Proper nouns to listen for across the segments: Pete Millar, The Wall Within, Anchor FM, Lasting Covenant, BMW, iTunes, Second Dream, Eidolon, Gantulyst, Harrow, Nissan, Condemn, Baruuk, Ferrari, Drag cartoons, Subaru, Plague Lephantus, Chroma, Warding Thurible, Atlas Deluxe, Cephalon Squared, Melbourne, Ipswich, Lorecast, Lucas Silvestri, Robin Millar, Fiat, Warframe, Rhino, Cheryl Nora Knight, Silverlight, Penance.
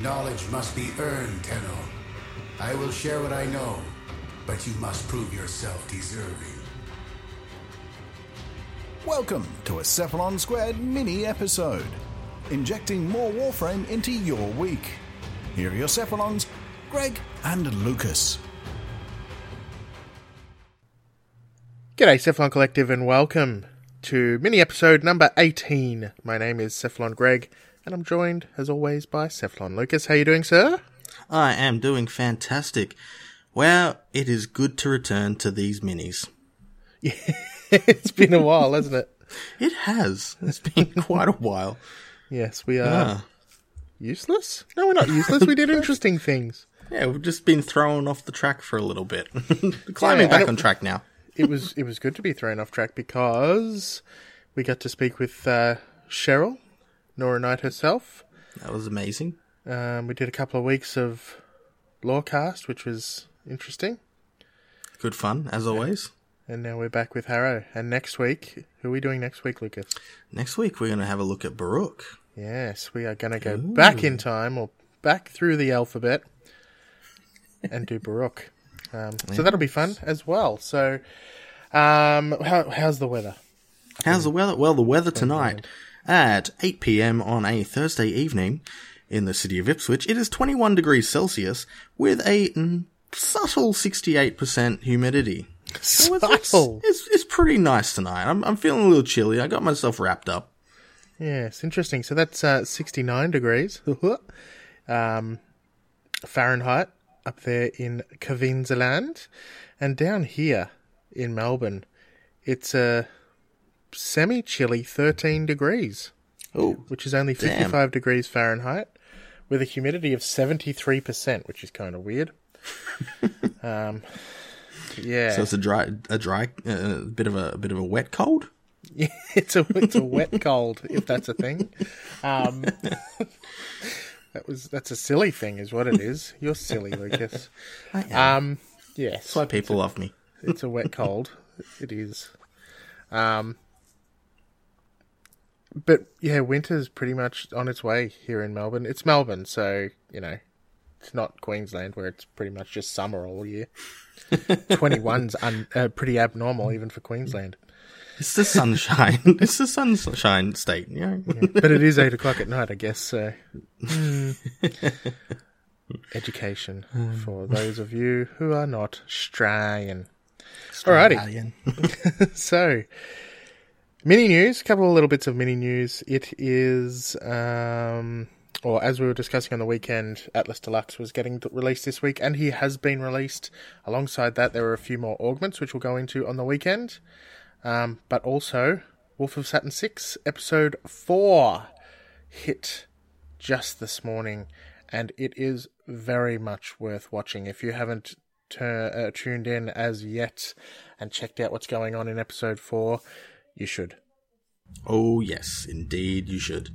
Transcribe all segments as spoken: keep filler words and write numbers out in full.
Knowledge must be earned, Tenno. I will share what I know, but you must prove yourself deserving. Welcome to a Cephalon Squared mini-episode, injecting more Warframe into your week. Here are your Cephalons, Greg and Lucas. G'day Cephalon Collective and welcome to mini-episode number eighteen. My name is Cephalon Greg and I'm joined, as always, by Cephalon Lucas. How are you doing, sir? I am doing fantastic. Wow, it is good to return to these minis. Yeah. It's been a while, hasn't it? It has. It's been quite a while. Yes, we are ah. useless? No, we're not useless. We did interesting things. Yeah, we've just been thrown off the track for a little bit. Climbing yeah, back on track now. It was it was good to be thrown off track because we got to speak with uh, Cheryl, Nora Knight herself. That was amazing. Um, we did a couple of weeks of Lorecast, which was interesting. Good fun, as always. Yeah. And now we're back with Harrow. And next week, who are we doing next week, Lucas? Next week, we're going to have a look at Baruuk. Yes, we are going to go Ooh. back in time, or back through the alphabet, and do Baruuk. Um, yes. So that'll be fun as well. So um, how, how's the weather? How's the weather? Well, the weather tonight at eight p.m. on a Thursday evening in the city of Ipswich, it is twenty-one degrees Celsius with a mm, subtle sixty-eight percent humidity. So it's, it's, it's pretty nice tonight. I'm I'm feeling a little chilly. I got myself wrapped up. Yeah, it's interesting. So that's uh, sixty-nine degrees um, Fahrenheit up there in Queensland. And down here in Melbourne, it's a semi-chilly thirteen degrees, Ooh, which is only fifty-five damn. degrees Fahrenheit with a humidity of seventy-three percent, which is kind of weird. um Yeah. So it's a dry, a dry, uh, bit of a, a bit of a wet cold. Yeah, it's a it's a wet cold if that's a thing. Um, that was that's a silly thing, is what it is. You're silly, Lucas. I am. Um, yes, that's why people a, love me. It's a wet cold. It is. Um, but yeah, winter's pretty much on its way here in Melbourne. It's Melbourne, so you know, it's not Queensland where it's pretty much just summer all year. twenty-one's un, uh, pretty abnormal even for Queensland. It's the sunshine. It's the sunshine state, you know? Yeah, but it is eight o'clock at night, I guess. So, mm. education for those of you who are not Australian. Australian. Alrighty. So, mini news. A couple of little bits of mini news. It is. Um, Or, as we were discussing on the weekend, Atlas Deluxe was getting released this week, and he has been released. Alongside that, there are a few more augments, which we'll go into on the weekend. Um, but also, Wolf of Saturn six, Episode four, hit just this morning, and it is very much worth watching. If you haven't t- uh, tuned in as yet and checked out what's going on in Episode four, you should. Oh, yes, indeed you should.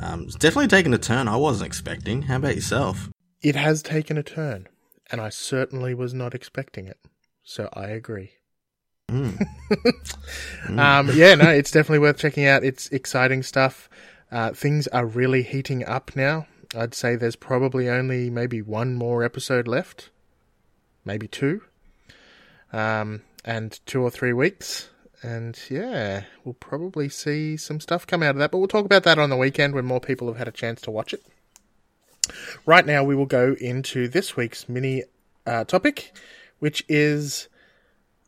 Um, it's definitely taken a turn I wasn't expecting. How about yourself? It has taken a turn, and I certainly was not expecting it. So I agree. Mm. mm. Um, yeah, no, it's definitely worth checking out. It's exciting stuff. Uh, things are really heating up now. I'd say there's probably only maybe one more episode left. Maybe two. Um, and two or three weeks. And, yeah, we'll probably see some stuff come out of that. But we'll talk about that on the weekend when more people have had a chance to watch it. Right now, we will go into this week's mini uh, topic, which is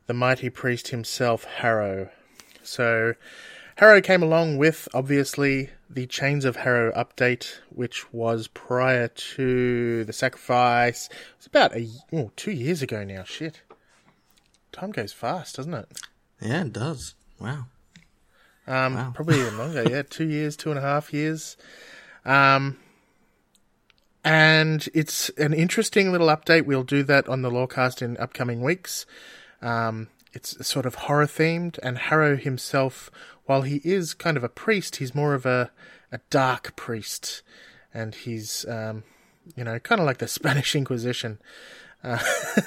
the mighty priest himself, Harrow. So, Harrow came along with, obviously, the Chains of Harrow update, which was prior to the sacrifice. It was about a, oh, two years ago now. Shit. Time goes fast, doesn't it? Yeah, it does. Wow. Um, wow. Probably even longer, yeah. Two years, two and a half years. Um, and it's an interesting little update. We'll do that on the Lorecast in upcoming weeks. Um, it's sort of horror-themed, and Harrow himself, while he is kind of a priest, he's more of a, a dark priest. And he's, um, you know, kind of like the Spanish Inquisition. Uh,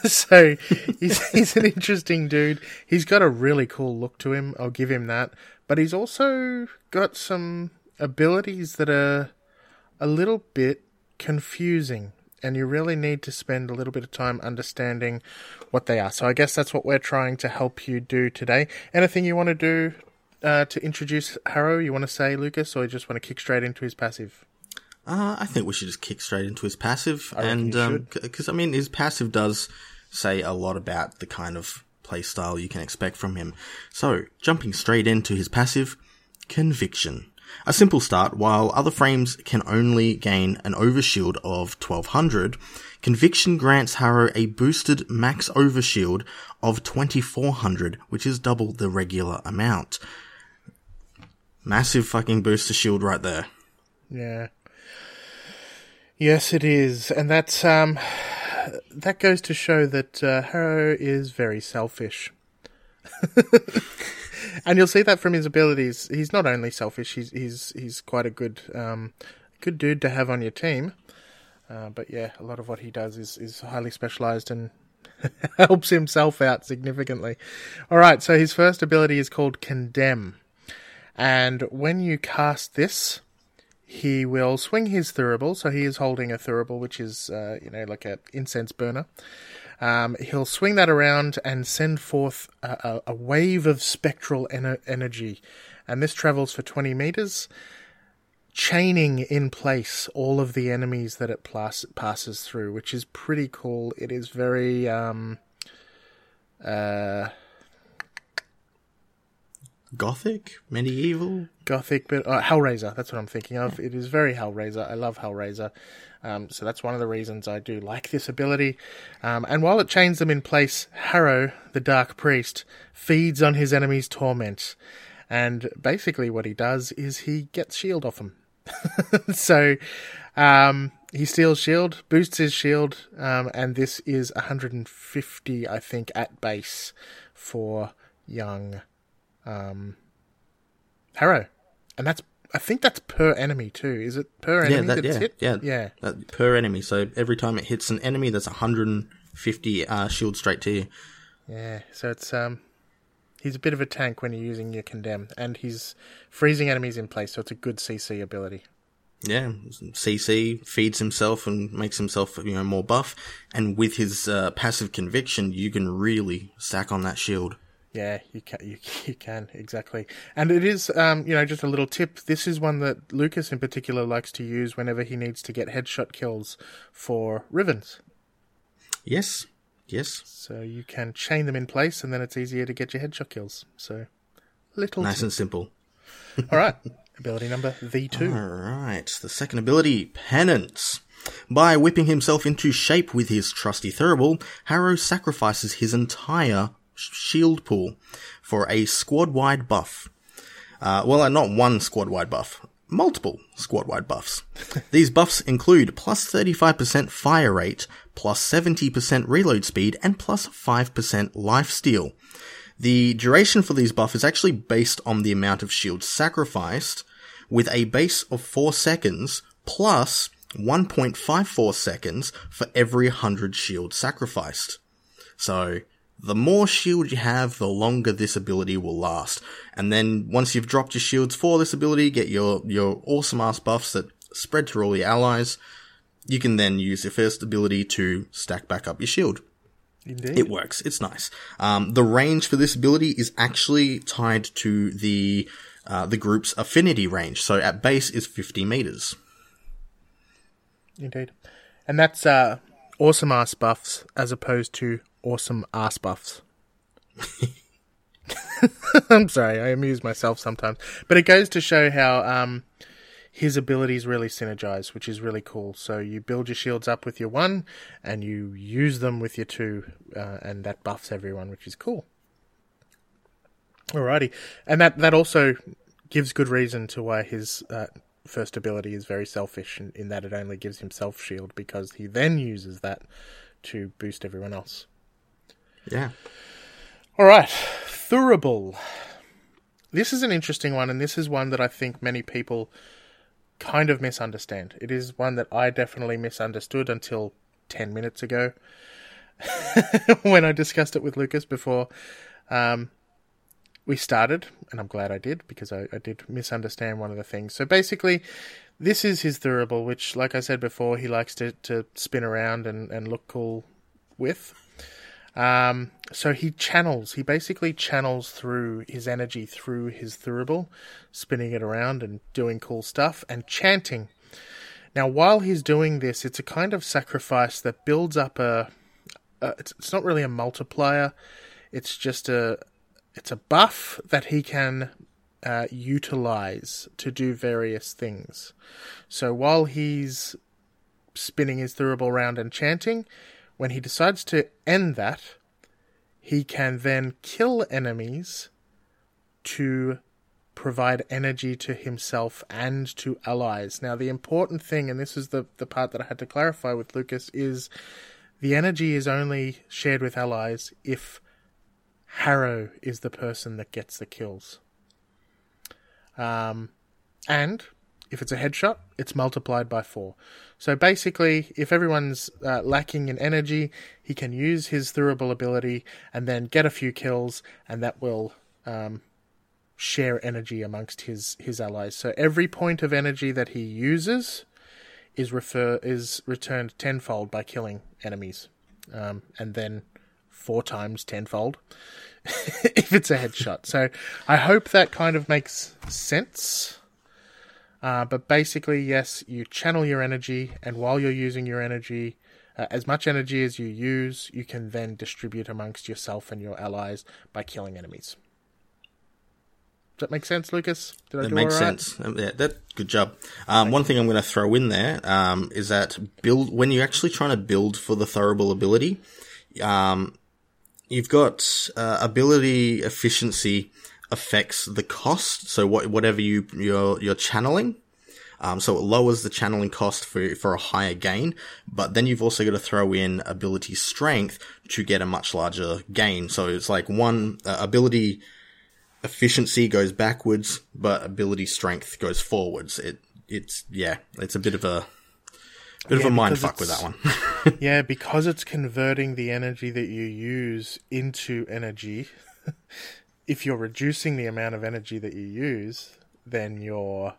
so he's, he's an interesting dude. He's got a really cool look to him. I'll give him that. But he's also got some abilities that are a little bit confusing, and you really need to spend a little bit of time understanding what they are. So I guess that's what we're trying to help you do today. Anything you want to do uh, to introduce Harrow, you want to say, Lucas, or you just want to kick straight into his passive? Uh, I think we should just kick straight into his passive. I and because, um, I mean, his passive does say a lot about the kind of playstyle you can expect from him. So, jumping straight into his passive, Conviction. A simple start, while other frames can only gain an overshield of twelve hundred, Conviction grants Harrow a boosted max overshield of twenty-four hundred, which is double the regular amount. Massive fucking boost to shield right there. Yeah. Yes, it is. And that's, um, that goes to show that uh, Harrow is very selfish. And you'll see that from his abilities. He's not only selfish, he's he's he's quite a good um, good dude to have on your team. Uh, but yeah, a lot of what he does is, is highly specialised and helps himself out significantly. All right, so his first ability is called Condemn. And when you cast this, he will swing his Thurible. So he is holding a Thurible, which is, uh, you know, like an incense burner. Um, he'll swing that around and send forth a, a, a wave of spectral ener- energy. And this travels for twenty meters, chaining in place all of the enemies that it plas- passes through, which is pretty cool. It is very... Um, uh, Gothic? Medieval? Gothic, but uh, Hellraiser, that's what I'm thinking of. It is very Hellraiser. I love Hellraiser. Um, so that's one of the reasons I do like this ability. Um, and while it chains them in place, Harrow, the Dark Priest, feeds on his enemy's torment. And basically what he does is he gets shield off him. So um, he steals shield, boosts his shield, um, and this is one hundred fifty, I think, at base for young Um, Harrow. And that's, I think that's per enemy too. Is it per enemy yeah, that, that's yeah, hit? Yeah, yeah. That, per enemy. So every time it hits an enemy, that's one hundred fifty uh, shield straight to you. Yeah, so it's, um, he's a bit of a tank when you're using your Condemn. And he's freezing enemies in place, so it's a good C C ability. Yeah, C C, feeds himself and makes himself, you know, more buff. And with his uh, passive Conviction, you can really stack on that shield. Yeah, you can, you, you can, exactly. And it is, um, you know, just a little tip. This is one that Lucas in particular likes to use whenever he needs to get headshot kills for Rivens. Yes, yes. So you can chain them in place and then it's easier to get your headshot kills. So, little Nice tip. And simple. All right, ability number V two. All right, the second ability, Penance. By whipping himself into shape with his trusty Thurible, Harrow sacrifices his entire shield pool for a squad-wide buff. Uh, well, not one squad-wide buff, multiple squad-wide buffs. These buffs include plus thirty-five percent fire rate, plus seventy percent reload speed, and plus five percent lifesteal. The duration for these buffs is actually based on the amount of shield sacrificed, with a base of four seconds, plus one point five four seconds for every one hundred shield sacrificed. So, the more shield you have, the longer this ability will last. And then once you've dropped your shields for this ability, get your, your awesome-ass buffs that spread to all your allies, you can then use your first ability to stack back up your shield. Indeed. It works. It's nice. Um, the range for this ability is actually tied to the uh, the group's affinity range. So at base is fifty meters. Indeed. And that's uh, awesome-ass buffs as opposed to awesome ass buffs. I'm sorry, I amuse myself sometimes. But it goes to show how um, his abilities really synergize, which is really cool. So you build your shields up with your one, and you use them with your two, uh, and that buffs everyone, which is cool. Alrighty. And that, that also gives good reason to why his uh, first ability is very selfish, in, in that it only gives himself shield, because he then uses that to boost everyone else. Yeah. All right. Thurible. This is an interesting one, and this is one that I think many people kind of misunderstand. It is one that I definitely misunderstood until ten minutes ago when I discussed it with Lucas before um, we started, and I'm glad I did because I, I did misunderstand one of the things. So basically, This is his Thurible, which, like I said before, he likes to, to spin around and, and look cool with. Um, so he channels, he basically channels through his energy through his Thurible, spinning it around and doing cool stuff and chanting. Now, while he's doing this, it's a kind of sacrifice that builds up a... a it's, it's not really a multiplier, it's just a... It's a buff that he can uh, utilize to do various things. So while he's spinning his Thurible round and chanting, when he decides to end that, he can then kill enemies to provide energy to himself and to allies. Now, the important thing, and this is the, the part that I had to clarify with Lucas, is the energy is only shared with allies if Harrow is the person that gets the kills. Um, and... If it's a headshot, it's multiplied by four. So basically, if everyone's uh, lacking in energy, he can use his Thurible ability and then get a few kills, and that will um, share energy amongst his, his allies. So every point of energy that he uses is refer is returned tenfold by killing enemies, um, and then four times tenfold if it's a headshot. So I hope that kind of makes sense. Uh, but basically, yes, you channel your energy, and while you're using your energy, uh, as much energy as you use, you can then distribute amongst yourself and your allies by killing enemies. Does that make sense, Lucas? Did I do all right? That makes sense. Um, yeah, that good job. Um, one thing I'm going to throw in there um, is that build when you're actually trying to build for the Thurible ability, um, you've got uh, ability efficiency affects the cost, so what, whatever you you're, you're channeling, um, so it lowers the channeling cost for for a higher gain. But then you've also got to throw in ability strength to get a much larger gain. So it's like one uh, ability efficiency goes backwards, but ability strength goes forwards. It it's yeah, it's a bit of a bit yeah, of a mind fuck with that one. Yeah, because it's converting the energy that you use into energy. If you're reducing the amount of energy that you use, then you're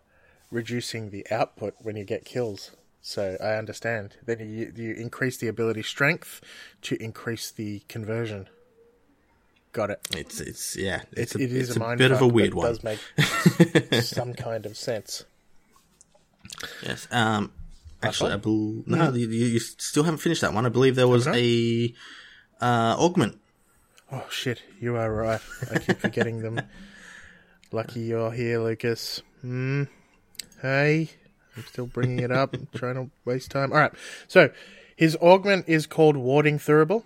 reducing the output when you get kills. So I understand. Then you, you increase the ability strength to increase the conversion. Got it. It's it's yeah. It's it, a, it is it's a, a bit of a weird one. It does make some kind of sense. Yes. Um. Actually, I bl- no, you, you still haven't finished that one. I believe there was a uh, augment. Oh, shit, you are right. I keep forgetting them. Lucky you're here, Lucas. Mm. Hey, I'm still bringing it up. Trying to waste time. All right, so his augment is called Warding Thurible.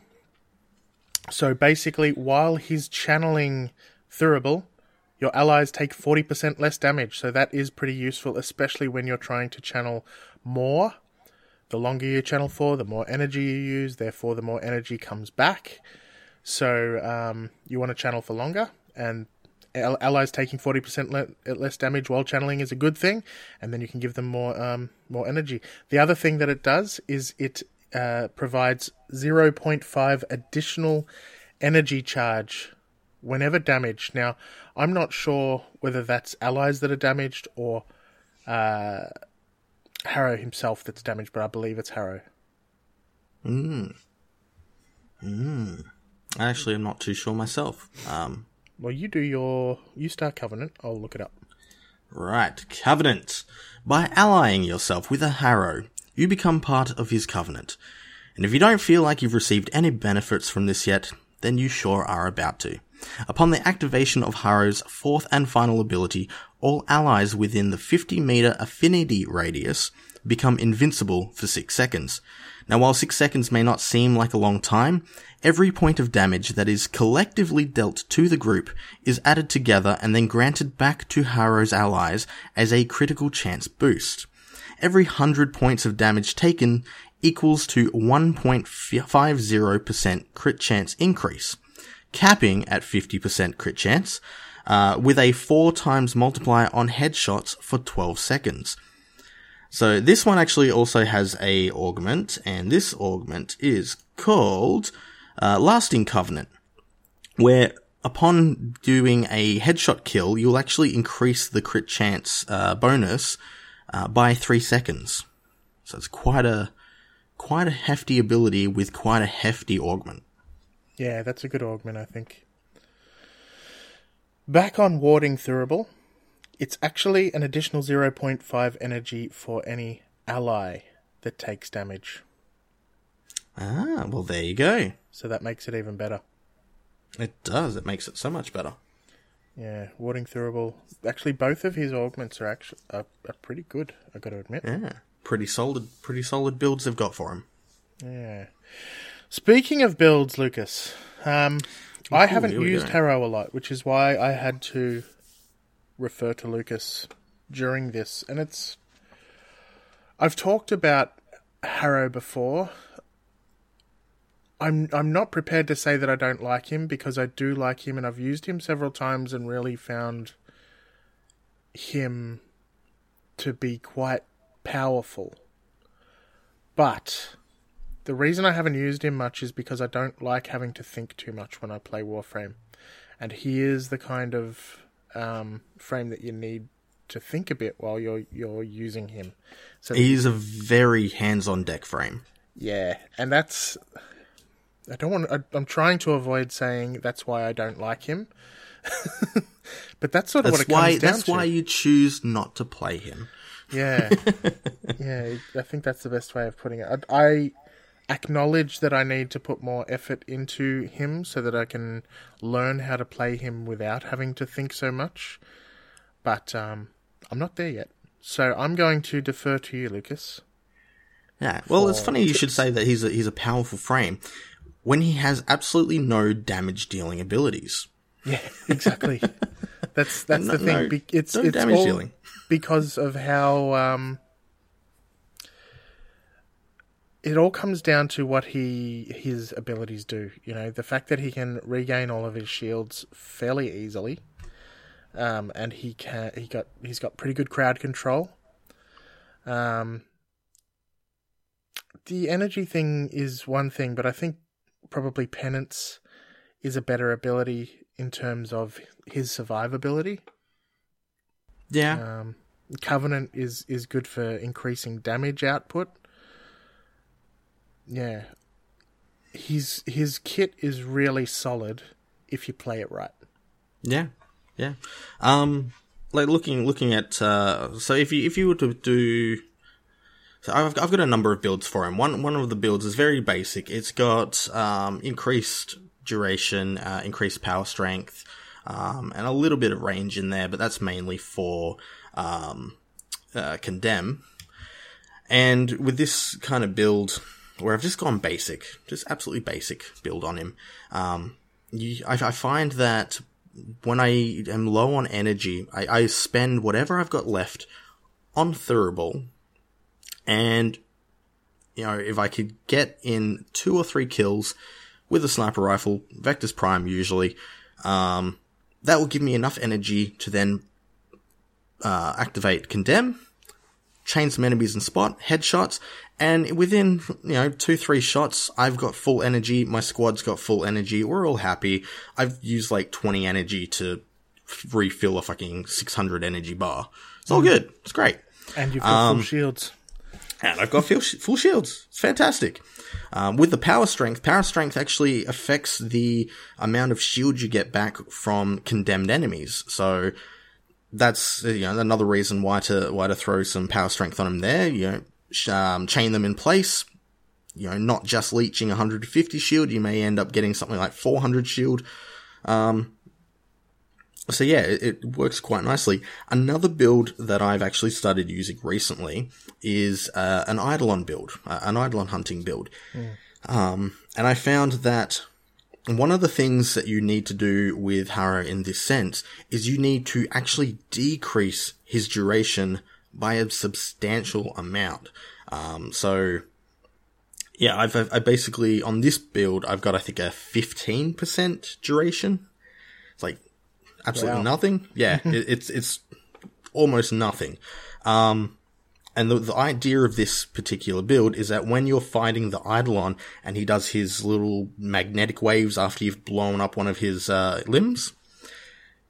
So basically, while he's channeling Thurible, your allies take forty percent less damage. So that is pretty useful, especially when you're trying to channel more. The longer you channel for, the more energy you use. Therefore, the more energy comes back. So um, you want to channel for longer, and allies taking forty percent le- less damage while channeling is a good thing, and then you can give them more um, more energy. The other thing that it does is it uh, provides zero point five additional energy charge whenever damaged. Now, I'm not sure whether that's allies that are damaged or uh, Harrow himself that's damaged, but I believe it's Harrow. Mm. Mm. Actually, I'm not too sure myself. Um, well, you do your... You start Covenant. I'll look it up. Right. Covenant. By allying yourself with a Harrow, you become part of his Covenant. And if you don't feel like you've received any benefits from this yet, then you sure are about to. Upon the activation of Harrow's fourth and final ability, all allies within the fifty meter affinity radius become invincible for six seconds. Now, while six seconds may not seem like a long time, every point of damage that is collectively dealt to the group is added together and then granted back to Harrow's allies as a critical chance boost. Every one hundred points of damage taken equals to one point five zero percent crit chance increase, capping at fifty percent crit chance, uh, with a four times multiplier on headshots for twelve seconds. So this one actually also has a augment, and this augment is called uh, Lasting Covenant, where upon doing a headshot kill, you'll actually increase the crit chance uh, bonus uh, by three seconds. So it's quite a quite a hefty ability with quite a hefty augment. Yeah, that's a good augment, I think. Back on Warding Thurible, it's actually an additional zero point five energy for any ally that takes damage. Ah, well, there you go. So that makes it even better. It does. It makes it so much better. Yeah, Warding Thurible. Actually, both of his augments are actually are, are pretty good, I got to admit. Yeah, pretty solid, pretty solid builds they've got for him. Yeah. Speaking of builds, Lucas, um, Ooh, I haven't used go. Harrow a lot, which is why I had to refer to Lucas during this. And it's... I've talked about Harrow before. I'm I'm not prepared to say that I don't like him, because I do like him, and I've used him several times and really found him to be quite powerful. But the reason I haven't used him much is because I don't like having to think too much when I play Warframe. And he is the kind of um, frame that you need to think a bit while you're you're using him. So he's a very hands-on deck frame. Yeah, and that's... I don't want. I, I'm trying to avoid saying that's why I don't like him, but that's sort of that's what it why, comes down that's to. That's why you choose not to play him. Yeah, yeah. I think that's the best way of putting it. I, I acknowledge that I need to put more effort into him so that I can learn how to play him without having to think so much. But um, I'm not there yet, so I'm going to defer to you, Lucas. Yeah. Well, it's funny tips. You should say that he's a, he's a powerful frame. When he has absolutely no damage-dealing abilities. Yeah, exactly. That's that's no, the thing. Be- it's no it's damage all dealing. Because of how... Um, it all comes down to what he his abilities do. You know, the fact that he can regain all of his shields fairly easily, um, and he can he got he's got pretty good crowd control. Um, the energy thing is one thing, but I think probably Penance is a better ability in terms of his survivability. Yeah. Um, Covenant is, is good for increasing damage output. Yeah. His his kit is really solid if you play it right. Yeah. Yeah. Um, like looking looking at uh, so if you if you were to do So I've I've got a number of builds for him. One one of the builds is very basic. It's got um, increased duration, uh, increased power strength, um, and a little bit of range in there, but that's mainly for um, uh, Condemn. And with this kind of build, where I've just gone basic, just absolutely basic build on him, um, you, I, I find that when I am low on energy, I, I spend whatever I've got left on Thurible. And, you know, if I could get in two or three kills with a sniper rifle, Vector's Prime usually, um, that will give me enough energy to then uh, activate Condemn, chain some enemies in spot, headshots, and within, you know, two, three shots, I've got full energy, my squad's got full energy, we're all happy. I've used like twenty energy to refill a fucking six hundred energy bar. It's all good. It's great. And you've got um, full shields. And I've got full shields. It's fantastic. Um, with the power strength, power strength actually affects the amount of shield you get back from condemned enemies. So that's, you know, another reason why to why to throw some power strength on them there. You know, um, chain them in place. You know, not just leeching one hundred fifty shield. You may end up getting something like four hundred shield. Um, so yeah, it, it works quite nicely. Another build that I've actually started using recently is uh, an Eidolon build, uh, an Eidolon hunting build. Mm. Um, and I found that one of the things that you need to do with Harrow in this sense is you need to actually decrease his duration by a substantial amount. Um, so yeah, I've, I've I basically, on this build, I've got, I think, a fifteen percent duration. It's like, absolutely wow. nothing. Yeah, it, it's it's almost nothing. Um, and the, the idea of this particular build is that when you're fighting the Eidolon and he does his little magnetic waves after you've blown up one of his uh, limbs,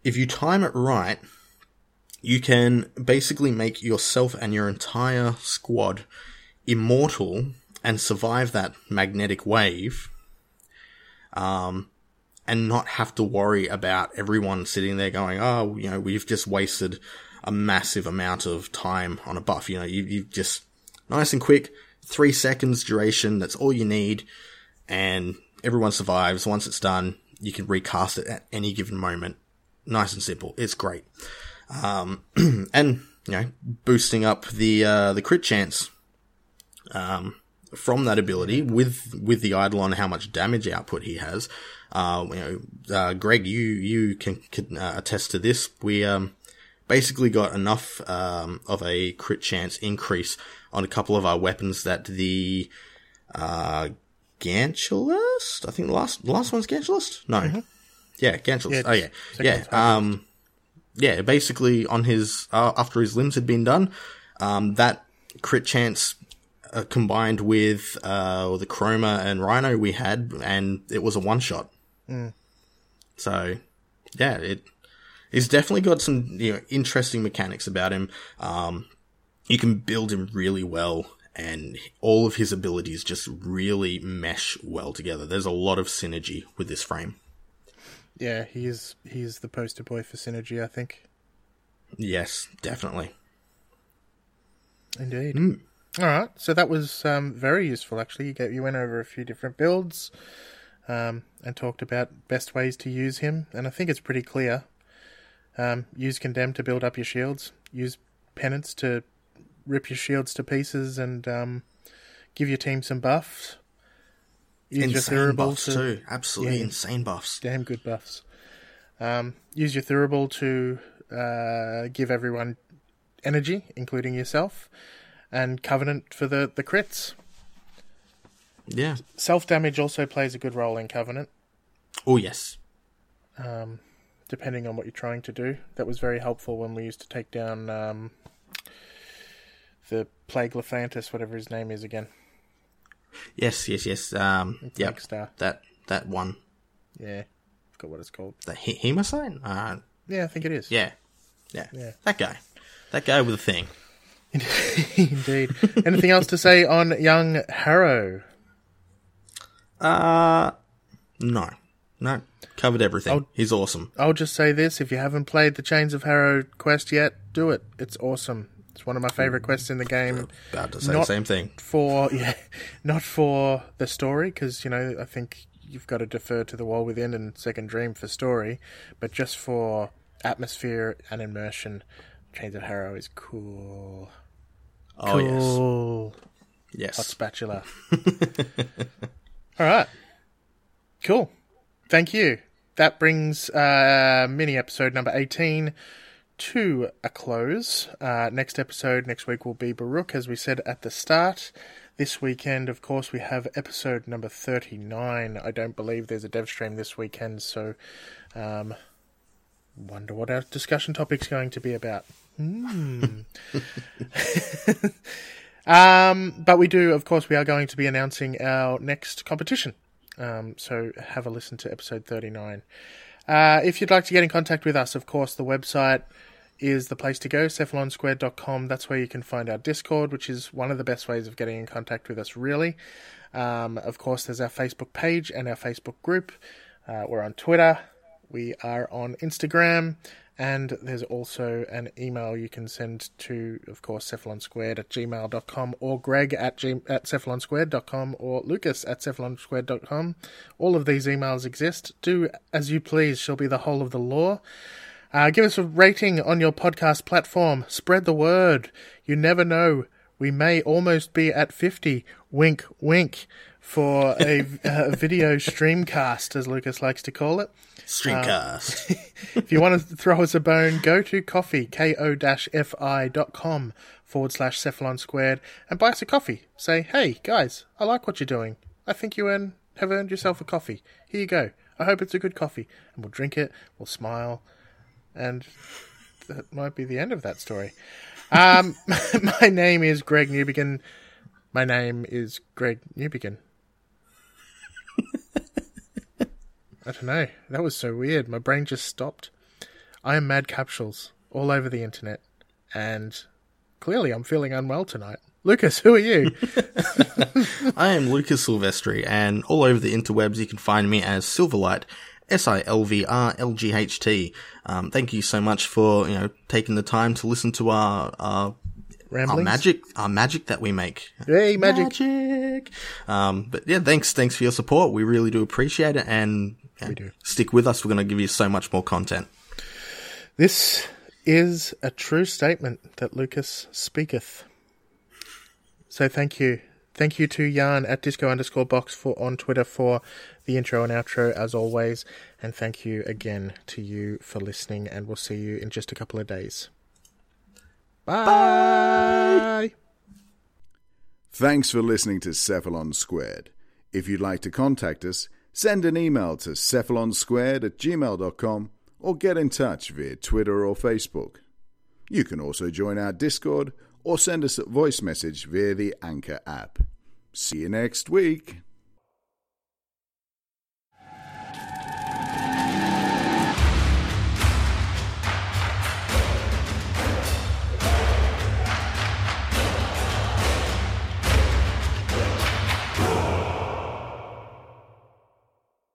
if you time it right, you can basically make yourself and your entire squad immortal and survive that magnetic wave, um, and not have to worry about everyone sitting there going, oh, you know, we've just wasted a massive amount of time on a buff. You know, you, you just, nice and quick, three seconds duration, that's all you need, and everyone survives. Once it's done, you can recast it at any given moment. Nice and simple. It's great. Um, and, you know, boosting up the, uh, the crit chance, um, from that ability with, with the Eidolon, how much damage output he has. Uh, you know, uh, Greg, you, you can, can uh, attest to this. We, um, basically got enough, um, of a crit chance increase on a couple of our weapons that the, uh, Gantulyst? I think the last, the last one's Gantulyst? No. Mm-hmm. Yeah, Gantulyst. Yeah, oh, yeah. Yeah. Um, yeah, basically on his, uh, after his limbs had been done, um, that crit chance uh, combined with, uh, the Chroma and Rhino we had, and it was a one shot. Mm. So, yeah, it, he's definitely got some, you know, interesting mechanics about him. Um, you can build him really well, and all of his abilities just really mesh well together. There's a lot of synergy with this frame. Yeah, he is, he is the poster boy for synergy, I think. Yes, definitely. Indeed. Mm. All right, so that was um, very useful, actually. You, gave, you went over a few different builds um, and talked about best ways to use him, and I think it's pretty clear. Um, use Condemn to build up your shields. Use Penance to rip your shields to pieces and um, give your team some buffs. Use insane your buffs to, too. Absolutely yeah, insane buffs. Damn good buffs. Um, use your Thurible to uh, give everyone energy, including yourself, and Covenant for the, the crits. Yeah. Self-damage also plays a good role in Covenant. Oh, yes. Um, depending on what you're trying to do. That was very helpful when we used to take down um, the Plague Lephantus, whatever his name is again. Yes, yes, yes. Um, yeah, that that one. Yeah, I forgot what it's called. The he- Hema sign? Uh, yeah, I think it is. Yeah. yeah, yeah, that guy, that guy with the thing. Indeed. Anything else to say on young Harrow? Uh no, no, covered everything. I'll, He's awesome. I'll just say this: if you haven't played the Chains of Harrow quest yet, do it. It's awesome. It's one of my favourite quests in the game. About to say the same thing. For, yeah, not for the story, because, you know, I think you've got to defer to The Wall Within and Second Dream for story, but just for atmosphere and immersion, Chains of Harrow is cool. Oh, cool. Yes. Yes. Hot spatula. All right. Cool. Thank you. That brings uh, mini episode number eighteen to a close. Uh, next episode next week will be Baruuk, as we said at the start. This weekend, of course, we have episode number thirty-nine. I don't believe there's a dev stream this weekend, so um, wonder what our discussion topic's going to be about. Mm. um, but we do, of course, we are going to be announcing our next competition. Um, so have a listen to episode thirty-nine. Uh, if you'd like to get in contact with us, of course, the website is the place to go, Cephalon Squared dot com. That's where you can find our Discord, which is one of the best ways of getting in contact with us, really. Um, of course, there's our Facebook page and our Facebook group. Uh, we're on Twitter. We are on Instagram. And there's also an email you can send to, of course, Cephalon Squared at gmail dot com or Greg at, g- at Cephalon Squared dot com or Lucas at Cephalon Squared dot com. All of these emails exist. Do as you please. Shall be the whole of the law. Uh, give us a rating on your podcast platform. Spread the word. You never know. We may almost be at fifty. Wink, wink. For a, a video streamcast, as Lucas likes to call it. Streamcast. Um, if you want to throw us a bone, go to coffee, ko-fi.com forward slash Cephalon Squared, and buy us a coffee. Say, hey, guys, I like what you're doing. I think you earn, have earned yourself a coffee. Here you go. I hope it's a good coffee. And we'll drink it, we'll smile, and that might be the end of that story. Um, my name is Greg Newbigin. My name is Greg Newbigin. I don't know. That was so weird. My brain just stopped. I am Mad Capsules. all over the internet, and clearly I'm feeling unwell tonight. Lucas, who are you? I am Lucas Silvestri, and all over the interwebs you can find me as Silverlight, S I L V R L G H T. Um, thank you so much for, you know, taking the time to listen to our, our, our magic, our magic that we make. Hey, magic. magic. Um, but yeah, thanks, thanks for your support. We really do appreciate it, and yeah, we do. Stick with us. We're going to give you so much more content. This is a true statement that Lucas speaketh. So thank you. Thank you to Yarn at disco underscore box for on Twitter for the intro and outro as always. And thank you again to you for listening, and we'll see you in just a couple of days. Bye. Bye. Thanks for listening to Cephalon Squared. If you'd like to contact us, send an email to cephalon squared at gmail dot com or get in touch via Twitter or Facebook. You can also join our Discord or send us a voice message via the Anchor app. See you next week.